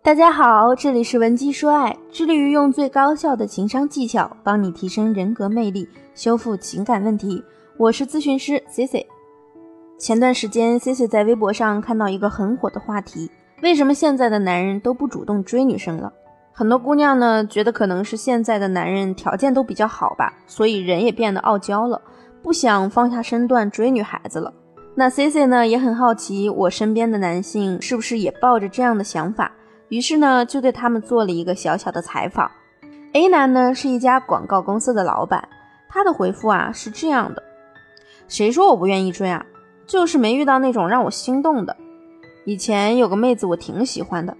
大家好，这里是文姬说爱，致力于用最高效的情商技巧帮你提升人格魅力，修复情感问题。我是咨询师 Cici。 前段时间 Cici 在微博上看到一个很火的话题，为什么现在的男人都不主动追女生了？很多姑娘呢觉得可能是现在的男人条件都比较好吧，所以人也变得傲娇了，不想放下身段追女孩子了。那 Cici 呢也很好奇，我身边的男性是不是也抱着这样的想法，于是呢就对他们做了一个小小的采访。 A 男呢是一家广告公司的老板，他的回复啊是这样的，谁说我不愿意追啊，就是没遇到那种让我心动的。以前有个妹子我挺喜欢的，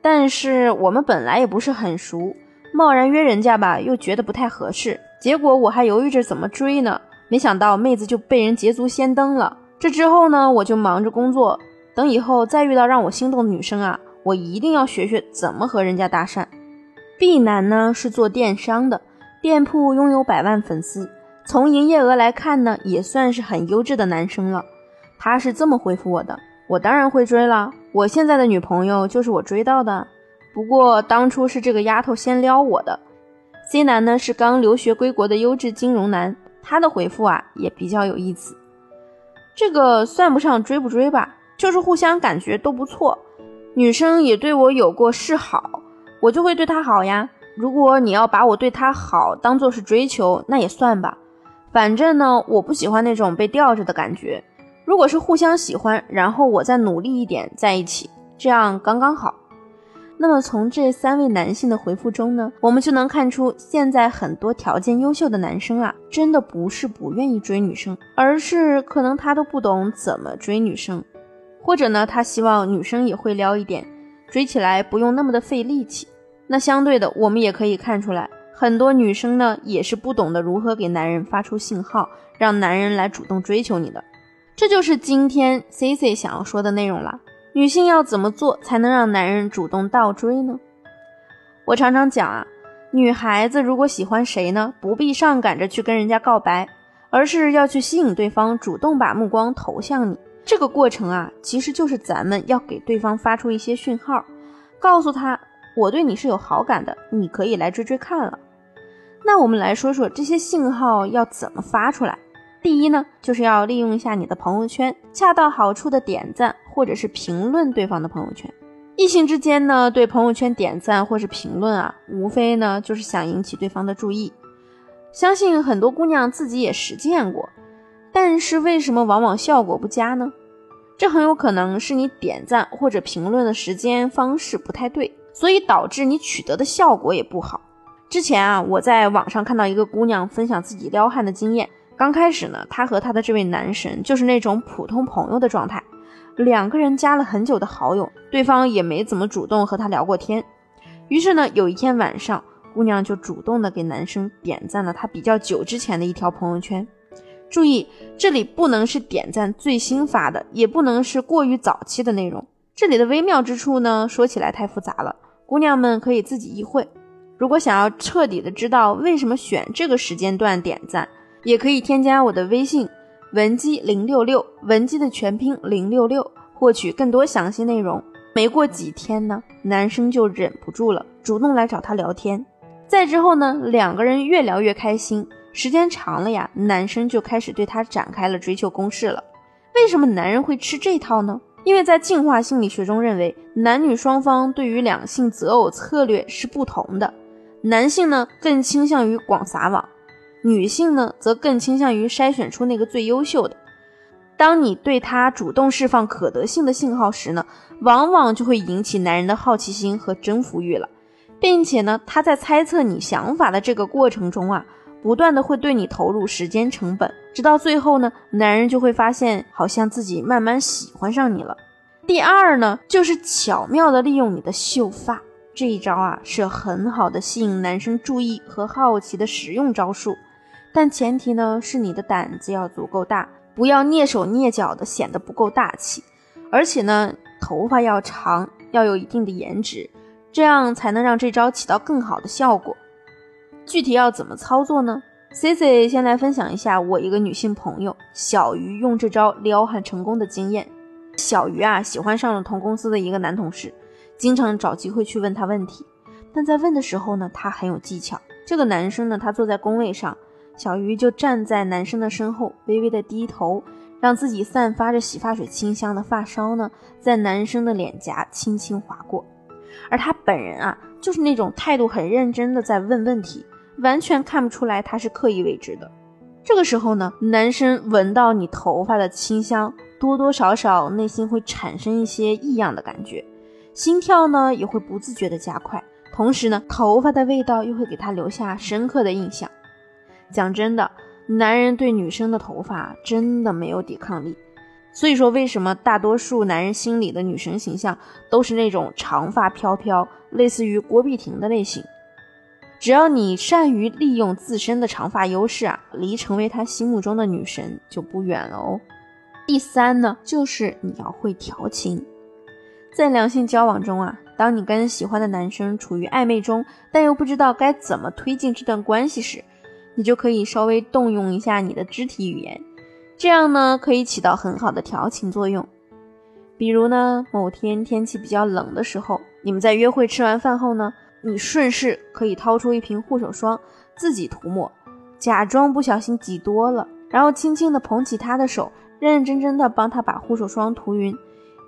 但是我们本来也不是很熟，贸然约人家吧又觉得不太合适，结果我还犹豫着怎么追呢，没想到妹子就被人捷足先登了。这之后呢我就忙着工作，等以后再遇到让我心动的女生啊，我一定要学学怎么和人家搭讪。 B 男呢是做电商的，店铺拥有百万粉丝，从营业额来看呢也算是很优质的男生了。他是这么回复我的，我当然会追了，我现在的女朋友就是我追到的，不过当初是这个丫头先撩我的。 C 男呢是刚留学归国的优质金融男，他的回复啊也比较有意思，这个算不上追不追吧，就是互相感觉都不错，女生也对我有过示好，我就会对她好呀，如果你要把我对她好当作是追求，那也算吧，反正呢我不喜欢那种被吊着的感觉，如果是互相喜欢，然后我再努力一点在一起，这样刚刚好。那么从这三位男性的回复中呢，我们就能看出现在很多条件优秀的男生啊，真的不是不愿意追女生，而是可能他都不懂怎么追女生，或者呢他希望女生也会撩一点，追起来不用那么的费力气。那相对的我们也可以看出来，很多女生呢也是不懂得如何给男人发出信号，让男人来主动追求你的。这就是今天 Cici 想要说的内容了，女性要怎么做才能让男人主动倒追呢？我常常讲啊，女孩子如果喜欢谁呢，不必上赶着去跟人家告白，而是要去吸引对方，主动把目光投向你。这个过程啊，其实就是咱们要给对方发出一些讯号，告诉他我对你是有好感的，你可以来追追看了。那我们来说说这些信号要怎么发出来。第一呢，就是要利用一下你的朋友圈，恰到好处的点赞或者是评论对方的朋友圈。异性之间呢，对朋友圈点赞或是评论啊，无非呢就是想引起对方的注意。相信很多姑娘自己也实践过，但是为什么往往效果不佳呢？这很有可能是你点赞或者评论的时间方式不太对，所以导致你取得的效果也不好。之前啊，我在网上看到一个姑娘分享自己撩汉的经验，刚开始呢，她和她的这位男神就是那种普通朋友的状态，两个人加了很久的好友，对方也没怎么主动和她聊过天。于是呢，有一天晚上，姑娘就主动的给男生点赞了她比较久之前的一条朋友圈。注意，这里不能是点赞最新发的，也不能是过于早期的内容。这里的微妙之处呢，说起来太复杂了，姑娘们可以自己意会。如果想要彻底的知道为什么选这个时间段点赞，也可以添加我的微信文姬066，文姬的全拼066，获取更多详细内容。没过几天呢，男生就忍不住了，主动来找她聊天。再之后呢，两个人越聊越开心。时间长了呀，男生就开始对她展开了追求攻势了。为什么男人会吃这套呢？因为在进化心理学中认为，男女双方对于两性择偶策略是不同的，男性呢更倾向于广撒网，女性呢则更倾向于筛选出那个最优秀的。当你对他主动释放可得性的信号时呢，往往就会引起男人的好奇心和征服欲了，并且呢他在猜测你想法的这个过程中啊，不断的会对你投入时间成本，直到最后呢，男人就会发现好像自己慢慢喜欢上你了。第二呢，就是巧妙的利用你的秀发，这一招啊是很好的吸引男生注意和好奇的实用招数，但前提呢是你的胆子要足够大，不要蹑手蹑脚的显得不够大气，而且呢头发要长，要有一定的颜值，这样才能让这招起到更好的效果。具体要怎么操作呢？ Cici 先来分享一下我一个女性朋友小鱼用这招撩汉成功的经验。小鱼啊喜欢上了同公司的一个男同事，经常找机会去问他问题，但在问的时候呢，他很有技巧。这个男生呢，他坐在工位上，小鱼就站在男生的身后，微微的低头，让自己散发着洗发水清香的发梢呢，在男生的脸颊轻轻划过。而他本人啊，就是那种态度很认真的在问问题，完全看不出来他是刻意为之的。这个时候呢，男生闻到你头发的清香，多多少少内心会产生一些异样的感觉，心跳呢也会不自觉的加快，同时呢，头发的味道又会给他留下深刻的印象。讲真的，男人对女生的头发真的没有抵抗力，所以说为什么大多数男人心里的女神形象都是那种长发飘飘，类似于郭碧婷的类型。只要你善于利用自身的长发优势啊，离成为他心目中的女神就不远了哦。第三呢，就是你要会调情。在两性交往中啊，当你跟喜欢的男生处于暧昧中，但又不知道该怎么推进这段关系时，你就可以稍微动用一下你的肢体语言，这样呢可以起到很好的调情作用。比如呢，某天天气比较冷的时候，你们在约会吃完饭后呢，你顺势可以掏出一瓶护手霜自己涂抹，假装不小心挤多了，然后轻轻地捧起他的手，认认真真地帮他把护手霜涂匀，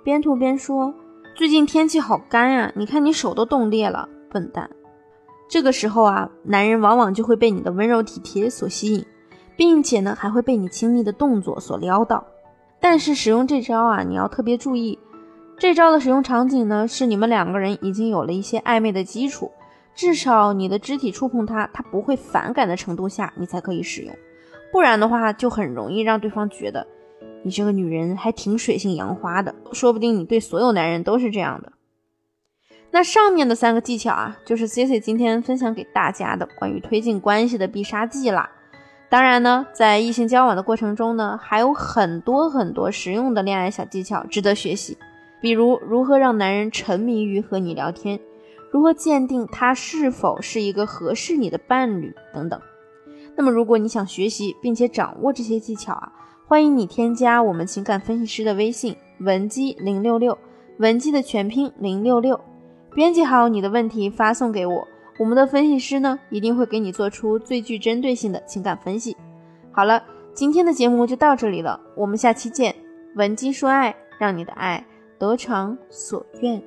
边涂边说，最近天气好干啊，你看你手都冻裂了，笨蛋。这个时候啊，男人往往就会被你的温柔体贴所吸引，并且呢还会被你亲密的动作所撩到。但是使用这招啊，你要特别注意，这招的使用场景呢，是你们两个人已经有了一些暧昧的基础，至少你的肢体触碰他不会反感的程度下，你才可以使用。不然的话，就很容易让对方觉得你这个女人还挺水性杨花的，说不定你对所有男人都是这样的。那上面的3个技巧啊，就是 Cici 今天分享给大家的关于推进关系的必杀技啦。当然呢，在异性交往的过程中呢，还有很多很多实用的恋爱小技巧值得学习。比如如何让男人沉迷于和你聊天，如何鉴定他是否是一个合适你的伴侣等等。那么如果你想学习并且掌握这些技巧啊，欢迎你添加我们情感分析师的微信文姬066，文姬的全拼066，编辑好你的问题发送给我，我们的分析师呢一定会给你做出最具针对性的情感分析。好了，今天的节目就到这里了，我们下期见。文姬说爱，让你的爱得偿所愿。